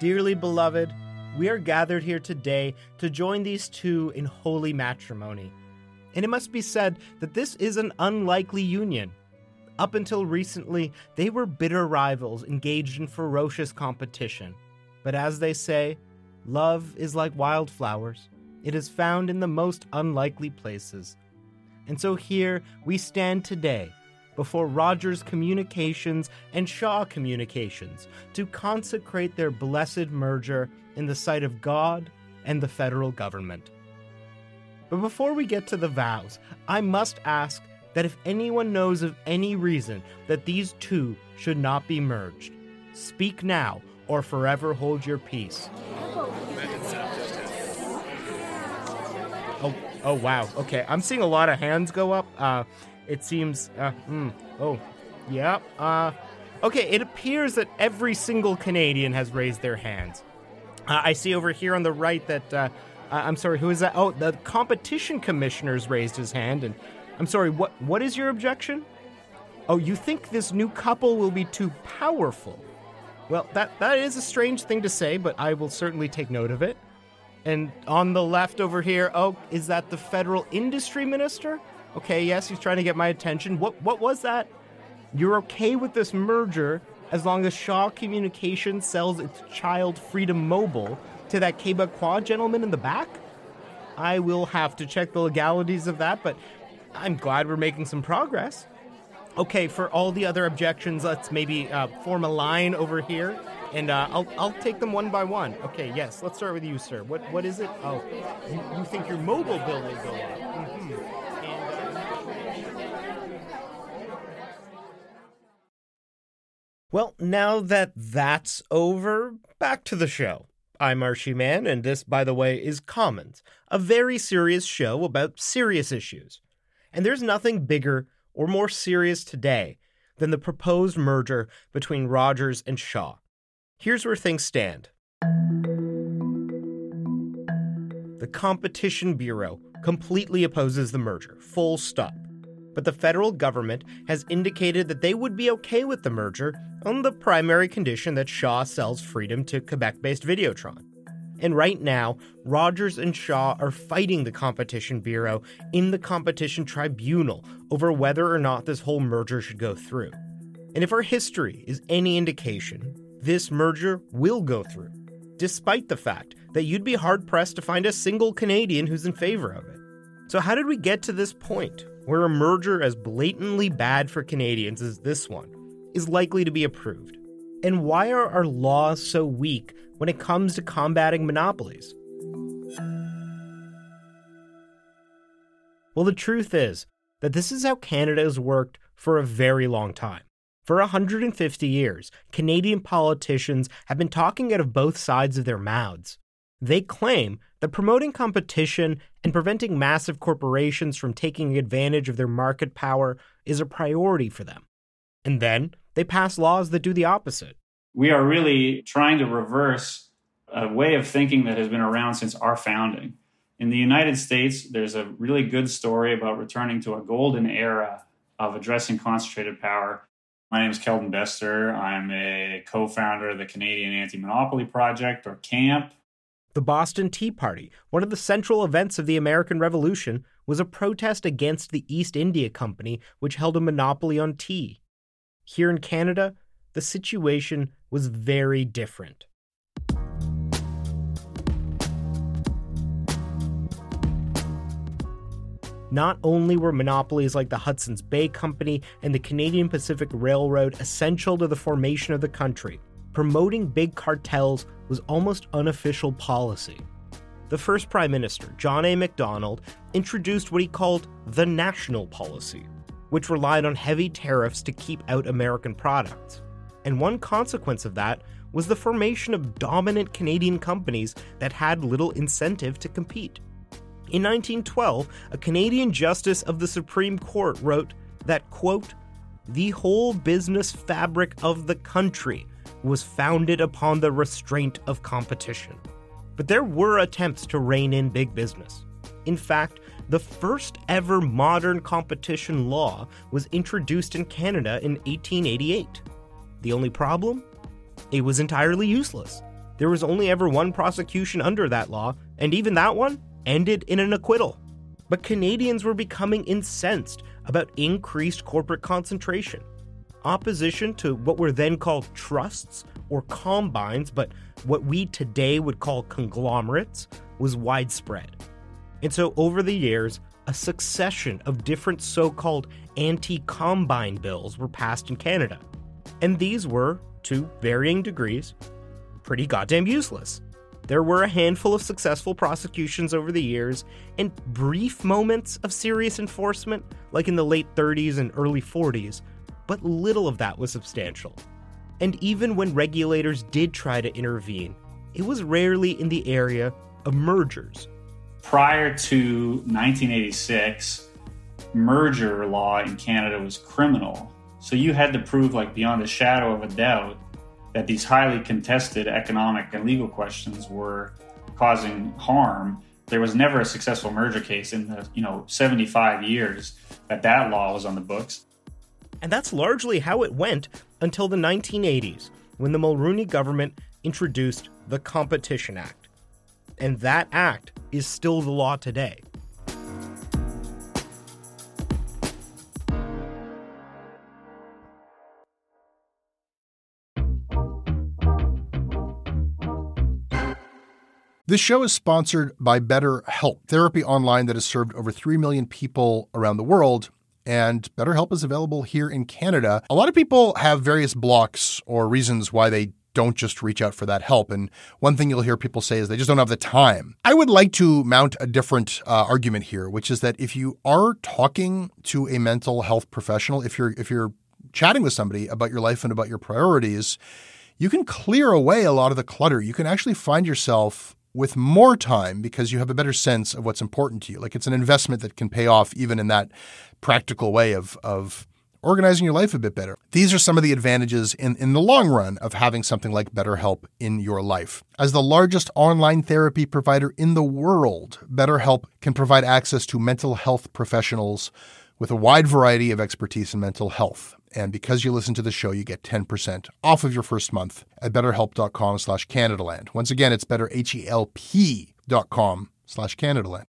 Dearly beloved, we are gathered here today to join these two in holy matrimony. And it must be said that this is an unlikely union. Up until recently, they were bitter rivals engaged in ferocious competition. But as they say, love is like wildflowers. It is found in the most unlikely places. And so here we stand today, before Rogers Communications and Shaw Communications, to consecrate their blessed merger in the sight of God and the federal government. But before we get to the vows, I must ask that if anyone knows of any reason that these two should not be merged, speak now or forever hold your peace. Oh wow, okay, I'm seeing a lot of hands go up. It seems, okay, it appears that every single Canadian has raised their hands. I see over here on the right that, I'm sorry, who is that? Oh, the Competition Commissioner's raised his hand, and I'm sorry, what is your objection? Oh, you think this new couple will be too powerful? Well, that is a strange thing to say, but I will certainly take note of it. And on the left over here, oh, is that the Federal Industry Minister? Okay, yes, he's trying to get my attention. What was that? You're okay with this merger as long as Shaw Communications sells its child Freedom Mobile to that Quebecois gentleman in the back? I will have to check the legalities of that, but I'm glad we're making some progress. Okay, for all the other objections, let's maybe form a line over here, and I'll take them one by one. Okay, yes, let's start with you, sir. What is it? Oh, you think your mobile bill will go up? Mm-hmm. Well, now that that's over, back to the show. I'm Arshy Mann, and this, by the way, is Commons, a very serious show about serious issues. And there's nothing bigger or more serious today than the proposed merger between Rogers and Shaw. Here's where things stand. The Competition Bureau completely opposes the merger, full stop. But the federal government has indicated that they would be okay with the merger on the primary condition that Shaw sells Freedom to Quebec-based Videotron. And right now, Rogers and Shaw are fighting the Competition Bureau in the Competition Tribunal over whether or not this whole merger should go through. And if our history is any indication, this merger will go through, despite the fact that you'd be hard-pressed to find a single Canadian who's in favor of it. So how did we get to this point, where a merger as blatantly bad for Canadians as this one is likely to be approved? And why are our laws so weak when it comes to combating monopolies? Well, the truth is that this is how Canada has worked for a very long time. For 150 years, Canadian politicians have been talking out of both sides of their mouths. They claim that promoting competition and preventing massive corporations from taking advantage of their market power is a priority for them. And then they pass laws that do the opposite. We are really trying to reverse a way of thinking that has been around since our founding. In the United States, there's a really good story about returning to a golden era of addressing concentrated power. My name is Kelton Bester. I'm a co-founder of the Canadian Anti-Monopoly Project, or CAMP. The Boston Tea Party, one of the central events of the American Revolution, was a protest against the East India Company, which held a monopoly on tea. Here in Canada, the situation was very different. Not only were monopolies like the Hudson's Bay Company and the Canadian Pacific Railroad essential to the formation of the country, promoting big cartels was almost unofficial policy. The first Prime Minister, John A. Macdonald, introduced what he called the national policy, which relied on heavy tariffs to keep out American products. And one consequence of that was the formation of dominant Canadian companies that had little incentive to compete. In 1912, a Canadian justice of the Supreme Court wrote that, quote, "the whole business fabric of the country was founded upon the restraint of competition." But there were attempts to rein in big business. In fact, the first ever modern competition law was introduced in Canada in 1888. The only problem? It was entirely useless. There was only ever one prosecution under that law, and even that one ended in an acquittal. But Canadians were becoming incensed about increased corporate concentration. Opposition to what were then called trusts or combines, but what we today would call conglomerates, was widespread. And so over the years, a succession of different so-called anti-combine bills were passed in Canada. And these were, to varying degrees, pretty goddamn useless. There were a handful of successful prosecutions over the years and brief moments of serious enforcement, like in the late 30s and early 40s, but little of that was substantial. And even when regulators did try to intervene, it was rarely in the area of mergers. Prior to 1986, merger law in Canada was criminal. So you had to prove, like, beyond a shadow of a doubt that these highly contested economic and legal questions were causing harm. There was never a successful merger case in the, 75 years that law was on the books. And that's largely how it went until the 1980s, when the Mulroney government introduced the Competition Act. And that act is still the law today. This show is sponsored by BetterHelp, therapy online that has served over 3 million people around the world. And BetterHelp is available here in Canada. A lot of people have various blocks or reasons why they don't just reach out for that help. And one thing you'll hear people say is they just don't have the time. I would like to mount a different argument here, which is that if you are talking to a mental health professional, if you're chatting with somebody about your life and about your priorities, you can clear away a lot of the clutter. You can actually find yourself with more time because you have a better sense of what's important to you. Like, it's an investment that can pay off even in that practical way of organizing your life a bit better. These are some of the advantages in the long run of having something like BetterHelp in your life. As the largest online therapy provider in the world, BetterHelp can provide access to mental health professionals with a wide variety of expertise in mental health. And because you listen to the show, you get 10% off of your first month at betterhelp.com/CanadaLand. Once again, it's betterhelp.com/CanadaLand.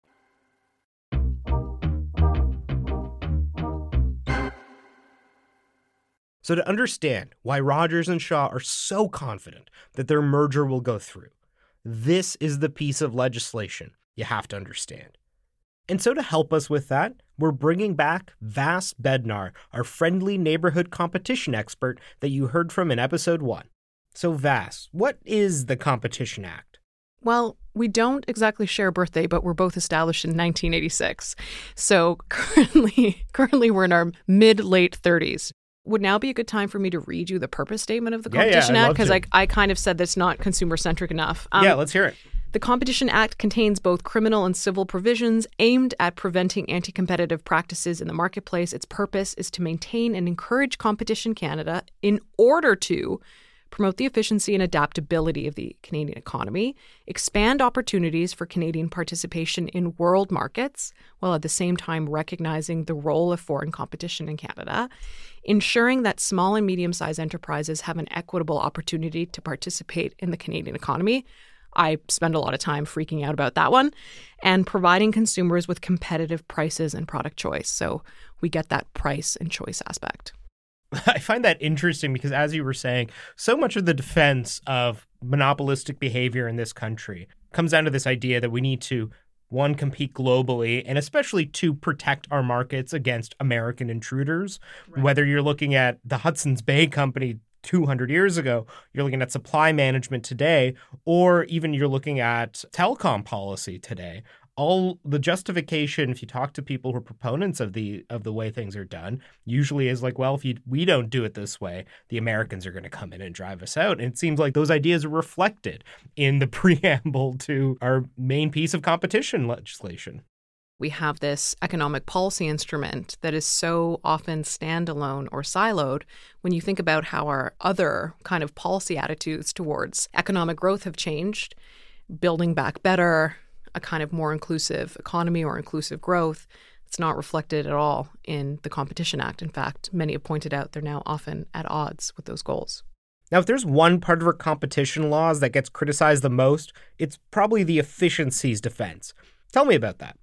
So to understand why Rogers and Shaw are so confident that their merger will go through, this is the piece of legislation you have to understand. And so to help us with that, we're bringing back Vass Bednar, our friendly neighborhood competition expert that you heard from in episode 1. So Vass, what is the Competition Act? Well, we don't exactly share a birthday, but we're both established in 1986. So currently we're in our mid-late 30s. Would now be a good time for me to read you the purpose statement of the Competition Act? Because I kind of said that's not consumer-centric enough. Let's hear it. The Competition Act contains both criminal and civil provisions aimed at preventing anti-competitive practices in the marketplace. Its purpose is to maintain and encourage competition in Canada in order to promote the efficiency and adaptability of the Canadian economy, expand opportunities for Canadian participation in world markets, while at the same time recognizing the role of foreign competition in Canada, ensuring that small and medium-sized enterprises have an equitable opportunity to participate in the Canadian economy. I spend a lot of time freaking out about that one, and providing consumers with competitive prices and product choice. So we get that price and choice aspect. I find that interesting because, as you were saying, so much of the defense of monopolistic behavior in this country comes down to this idea that we need to One, compete globally, and especially to protect our markets against American intruders. Right. Whether you're looking at the Hudson's Bay Company 200 years ago, you're looking at supply management today, or even you're looking at telecom policy today. All the justification, if you talk to people who are proponents of the way things are done, usually is like, well, if we don't do it this way, the Americans are going to come in and drive us out. And it seems like those ideas are reflected in the preamble to our main piece of competition legislation. We have this economic policy instrument that is so often standalone or siloed when you think about how our other kind of policy attitudes towards economic growth have changed, building back better, a kind of more inclusive economy or inclusive growth. It's not reflected at all in the Competition Act. In fact, many have pointed out they're now often at odds with those goals. Now, if there's one part of our competition laws that gets criticized the most, it's probably the efficiencies defense. Tell me about that.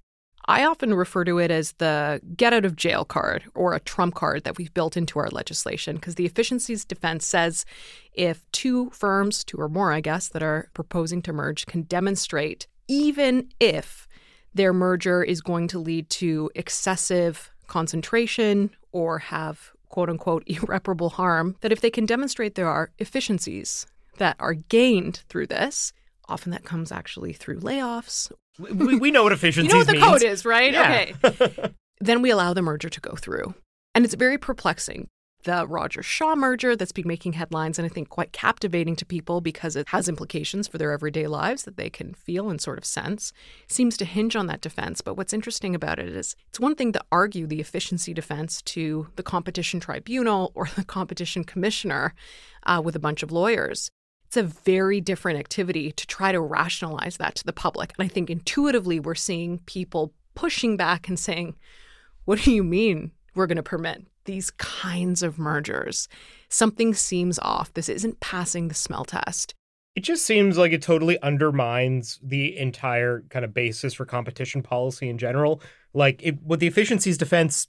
I often refer to it as the get-out-of-jail card or a trump card that we've built into our legislation, because the efficiencies defense says if two firms, two or more, I guess, that are proposing to merge can demonstrate even if their merger is going to lead to excessive concentration or have, quote unquote, irreparable harm, that if they can demonstrate there are efficiencies that are gained through this, often that comes actually through layoffs. We know what efficiencies means. You know what the code is, right? Yeah. Okay. Then we allow the merger to go through. And it's very perplexing. The Rogers-Shaw merger that's been making headlines and I think quite captivating to people because it has implications for their everyday lives that they can feel and sort of sense, seems to hinge on that defense. But what's interesting about it is it's one thing to argue the efficiency defense to the Competition Tribunal or the Competition Commissioner with a bunch of lawyers. It's a very different activity to try to rationalize that to the public. And I think intuitively we're seeing people pushing back and saying, what do you mean we're going to permit these kinds of mergers? Something seems off. This isn't passing the smell test. It just seems like it totally undermines the entire kind of basis for competition policy in general. Like what the efficiencies defense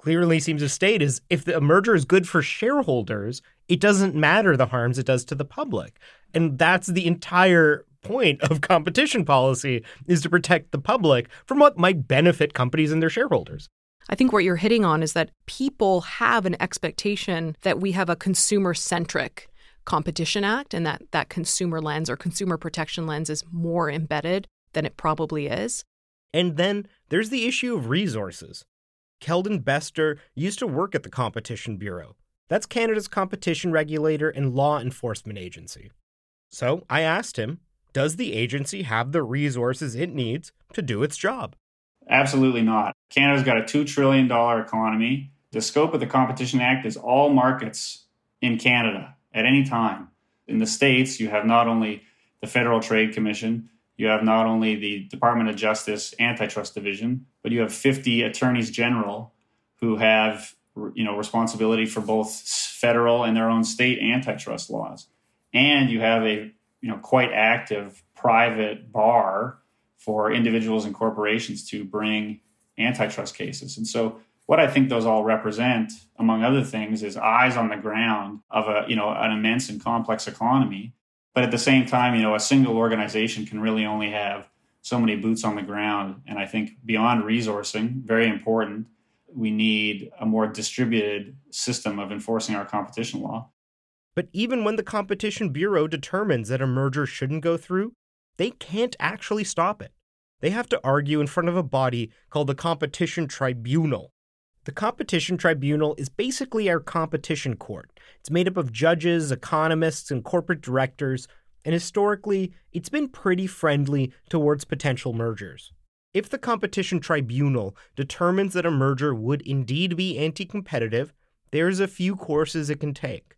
clearly seems to state is if a merger is good for shareholders, it doesn't matter the harms it does to the public. And that's the entire point of competition policy, is to protect the public from what might benefit companies and their shareholders. I think what you're hitting on is that people have an expectation that we have a consumer-centric Competition Act and that consumer lens or consumer protection lens is more embedded than it probably is. And then there's the issue of resources. Kelton Bester used to work at the Competition Bureau. That's Canada's competition regulator and law enforcement agency. So I asked him, does the agency have the resources it needs to do its job? Absolutely not. Canada's got a $2 trillion economy. The scope of the Competition Act is all markets in Canada at any time. In the States, you have not only the Federal Trade Commission, you have not only the Department of Justice Antitrust Division, but you have 50 attorneys general who have responsibility for both federal and their own state antitrust laws. And you have a quite active private bar for individuals and corporations to bring antitrust cases. And so what I think those all represent, among other things, is eyes on the ground of an immense and complex economy. But at the same time, a single organization can really only have so many boots on the ground. And I think beyond resourcing, very important, we need a more distributed system of enforcing our competition law. But even when the Competition Bureau determines that a merger shouldn't go through, they can't actually stop it. They have to argue in front of a body called the Competition Tribunal. The Competition Tribunal is basically our competition court. It's made up of judges, economists, and corporate directors, and historically, it's been pretty friendly towards potential mergers. If the Competition Tribunal determines that a merger would indeed be anti-competitive, there's a few courses it can take.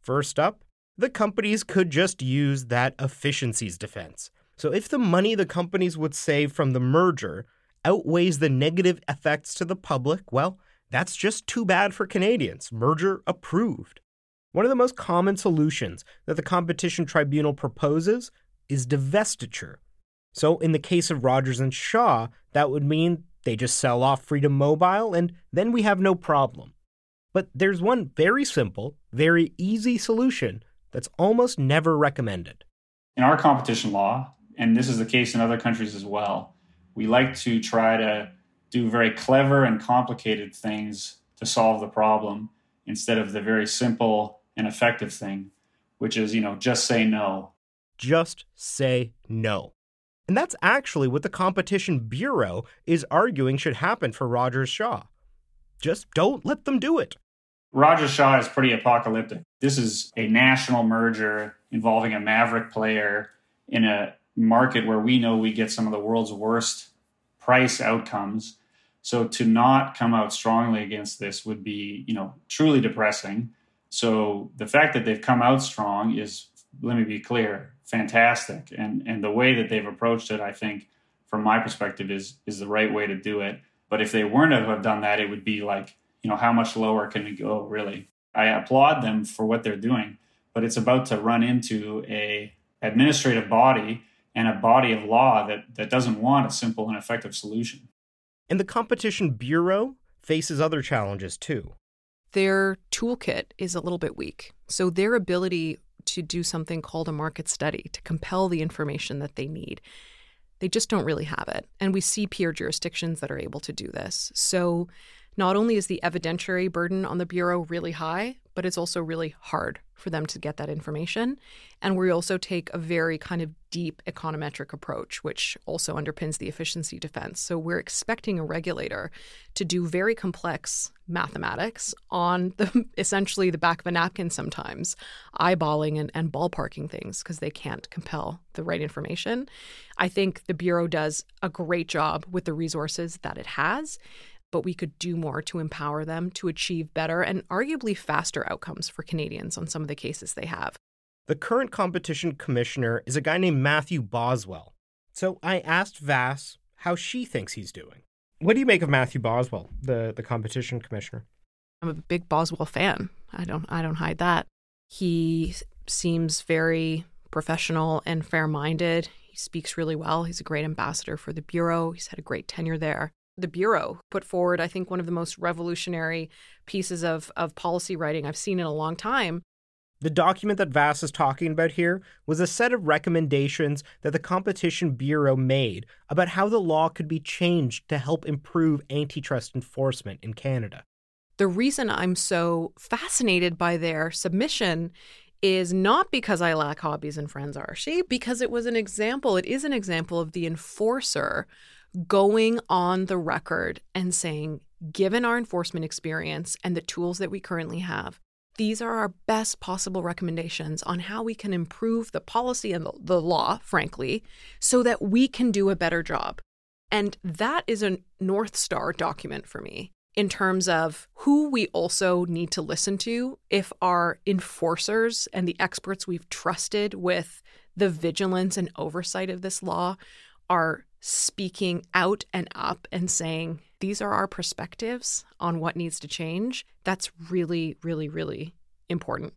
First up, the companies could just use that efficiencies defense. So if the money the companies would save from the merger outweighs the negative effects to the public, well, that's just too bad for Canadians. Merger approved. One of the most common solutions that the Competition Tribunal proposes is divestiture. So in the case of Rogers and Shaw, that would mean they just sell off Freedom Mobile and then we have no problem. But there's one very simple, very easy solution that's almost never recommended. In our competition law, and this is the case in other countries as well, We like to try to do very clever and complicated things to solve the problem instead of the very simple and effective thing, which is, just say no. Just say no. And that's actually what the Competition Bureau is arguing should happen for Rogers Shaw. Just don't let them do it. Rogers Shaw is pretty apocalyptic. This is a national merger involving a maverick player in a market where we know we get some of the world's worst price outcomes. So to not come out strongly against this would be, truly depressing. So the fact that they've come out strong is, let me be clear, fantastic. And the way that they've approached it, I think, from my perspective, is the right way to do it. But if they weren't to have done that, it would be like, how much lower can we go, really? I applaud them for what they're doing, but it's about to run into a administrative body and a body of law that doesn't want a simple and effective solution. And the Competition Bureau faces other challenges, too. Their toolkit is a little bit weak. So their ability to do something called a market study, to compel the information that they need, they just don't really have it. And we see peer jurisdictions that are able to do this. So not only is the evidentiary burden on the Bureau really high, but it's also really hard for them to get that information. And we also take a very kind of deep econometric approach, which also underpins the efficiency defense. So we're expecting a regulator to do very complex mathematics on essentially the back of a napkin sometimes, eyeballing and ballparking things because they can't compel the right information. I think the Bureau does a great job with the resources that it has, but we could do more to empower them to achieve better and arguably faster outcomes for Canadians on some of the cases they have. The current competition commissioner is a guy named Matthew Boswell. So I asked Vass how she thinks he's doing. What do you make of Matthew Boswell, the competition commissioner? I'm a big Boswell fan. I don't hide that. He seems very professional and fair-minded. He speaks really well. He's a great ambassador for the Bureau. He's had a great tenure there. The Bureau put forward, I think, one of the most revolutionary pieces of policy writing I've seen in a long time. The document that Vass is talking about here was a set of recommendations that the Competition Bureau made about how the law could be changed to help improve antitrust enforcement in Canada. The reason I'm so fascinated by their submission is not because I lack hobbies and friends, Arshy, because it was an example. It is an example of the enforcer going on the record and saying, given our enforcement experience and the tools that we currently have, these are our best possible recommendations on how we can improve the policy and the law, frankly, so that we can do a better job. And that is a North Star document for me in terms of who we also need to listen to if our enforcers and the experts we've trusted with the vigilance and oversight of this law are speaking out and up and saying, these are our perspectives on what needs to change. That's really, really, really important.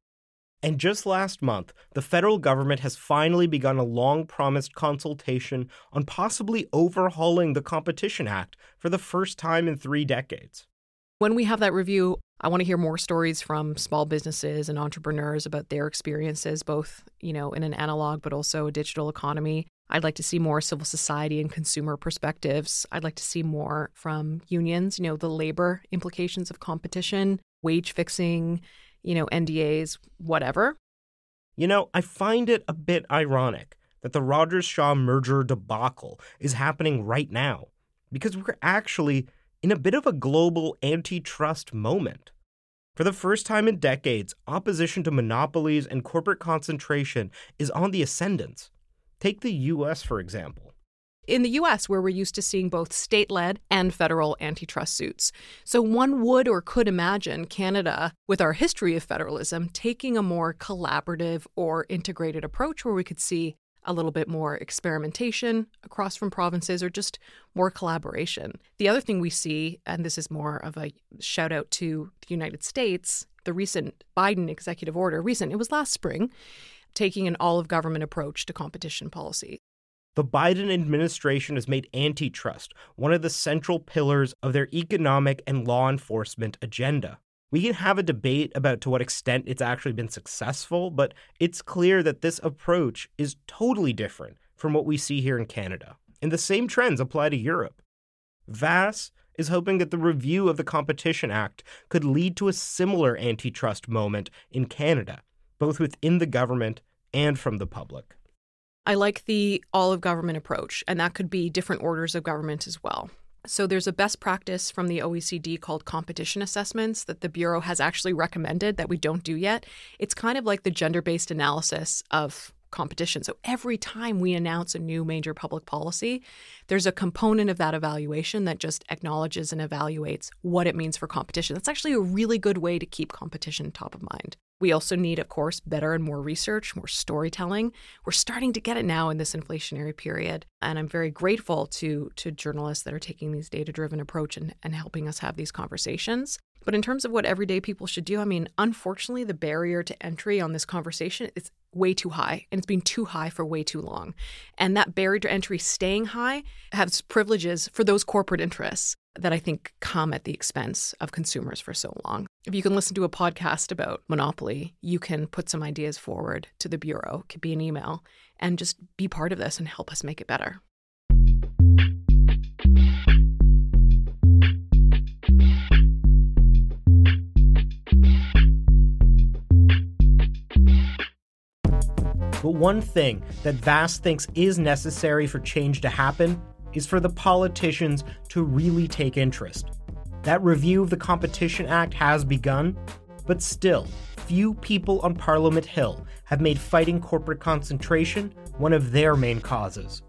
And just last month, the federal government has finally begun a long-promised consultation on possibly overhauling the Competition Act for the first time in 3 decades. When we have that review, I want to hear more stories from small businesses and entrepreneurs about their experiences, both, in an analog but also a digital economy. I'd like to see more civil society and consumer perspectives. I'd like to see more from unions, the labor implications of competition, wage fixing, NDAs, whatever. I find it a bit ironic that the Rogers Shaw merger debacle is happening right now because we're actually in a bit of a global antitrust moment. For the first time in decades, opposition to monopolies and corporate concentration is on the ascendance. Take the U.S., for example. In the U.S., where we're used to seeing both state-led and federal antitrust suits. So one would or could imagine Canada, with our history of federalism, taking a more collaborative or integrated approach where we could see a little bit more experimentation across from provinces or just more collaboration. The other thing we see, and this is more of a shout out to the United States, the recent Biden executive order, it was last spring, taking an all-of-government approach to competition policy. The Biden administration has made antitrust one of the central pillars of their economic and law enforcement agenda. We can have a debate about to what extent it's actually been successful, but it's clear that this approach is totally different from what we see here in Canada. and the same trends apply to Europe. Vass is hoping that the review of the Competition Act could lead to a similar antitrust moment in Canada, both within the government and from the public. I like the all-of-government approach, and that could be different orders of government as well. So there's a best practice from the OECD called competition assessments that the Bureau has actually recommended that we don't do yet. It's kind of like the gender-based analysis of competition. So every time we announce a new major public policy, there's a component of that evaluation that just acknowledges and evaluates what it means for competition. That's actually a really good way to keep competition top of mind. We also need, of course, better and more research, more storytelling. We're starting to get it now in this inflationary period. And I'm very grateful to journalists that are taking these data-driven approach and helping us have these conversations. But in terms of what everyday people should do, I mean, unfortunately, the barrier to entry on this conversation is way too high, and it's been too high for way too long. And that barrier to entry staying high has privileges for those corporate interests that I think come at the expense of consumers for so long. If you can listen to a podcast about monopoly, you can put some ideas forward to the Bureau. It could be an email, and just be part of this and help us make it better. But one thing that Vass thinks is necessary for change to happen is for the politicians to really take interest. That review of the Competition Act has begun, but still, few people on Parliament Hill have made fighting corporate concentration one of their main causes.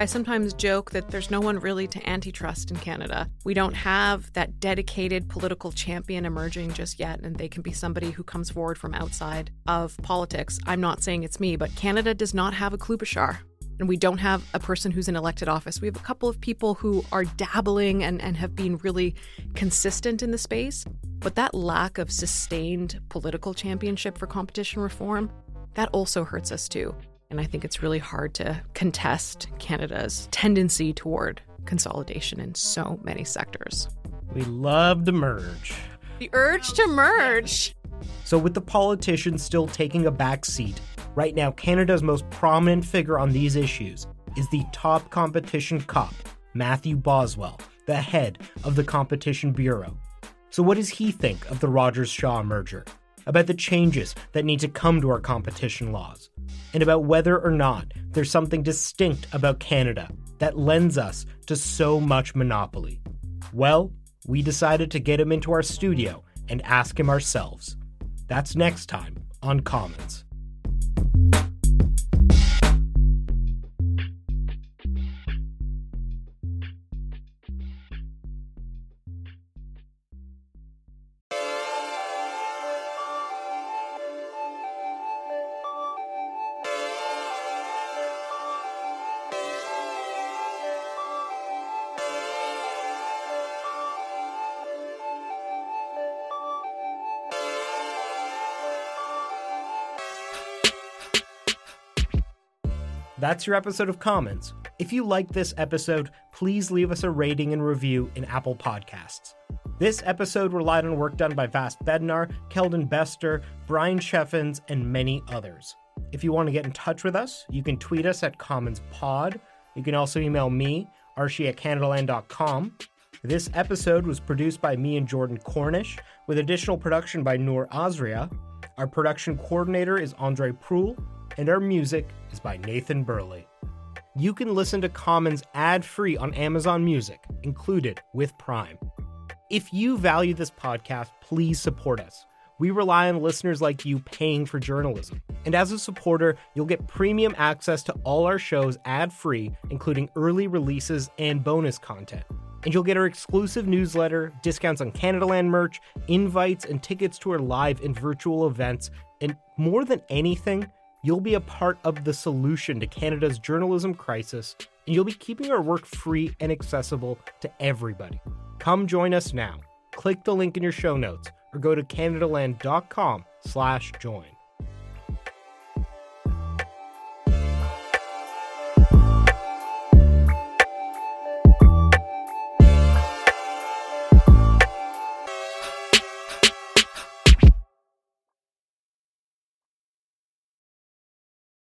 I sometimes joke that there's no one really to antitrust in Canada. We don't have that dedicated political champion emerging just yet, and they can be somebody who comes forward from outside of politics. I'm not saying it's me, but Canada does not have a Klobuchar. And we don't have a person who's in elected office. We have a couple of people who are dabbling and have been really consistent in the space. But that lack of sustained political championship for competition reform, that also hurts us too. And I think it's really hard to contest Canada's tendency toward consolidation in so many sectors. We love to merge. The urge to merge. So with the politicians still taking a back seat, right now, Canada's most prominent figure on these issues is the top competition cop, Matthew Boswell, the head of the Competition Bureau. So what does he think of the Rogers-Shaw merger, about the changes that need to come to our competition laws, and about whether or not there's something distinct about Canada that lends us to so much monopoly? Well, we decided to get him into our studio and ask him ourselves. That's next time on Commons. That's your episode of Commons. If you liked this episode, please leave us a rating and review in Apple Podcasts. This episode relied on work done by Vass Bednar, Kelton Bester, Brian Sheffens, and many others. If you want to get in touch with us, you can tweet us at CommonsPod. You can also email me, Arshy@CanadaLand.com. This episode was produced by me and Jordan Cornish, with additional production by Noor Azria. Our production coordinator is Andre Proulx, and our music is by Nathan Burley. You can listen to Commons ad-free on Amazon Music, included with Prime. If you value this podcast, please support us. We rely on listeners like you paying for journalism. And as a supporter, you'll get premium access to all our shows ad-free, including early releases and bonus content. And you'll get our exclusive newsletter, discounts on CanadaLand merch, invites and tickets to our live and virtual events, and more than anything, you'll be a part of the solution to Canada's journalism crisis, and you'll be keeping our work free and accessible to everybody. Come join us now. Click the link in your show notes or go to CanadaLand.com/join.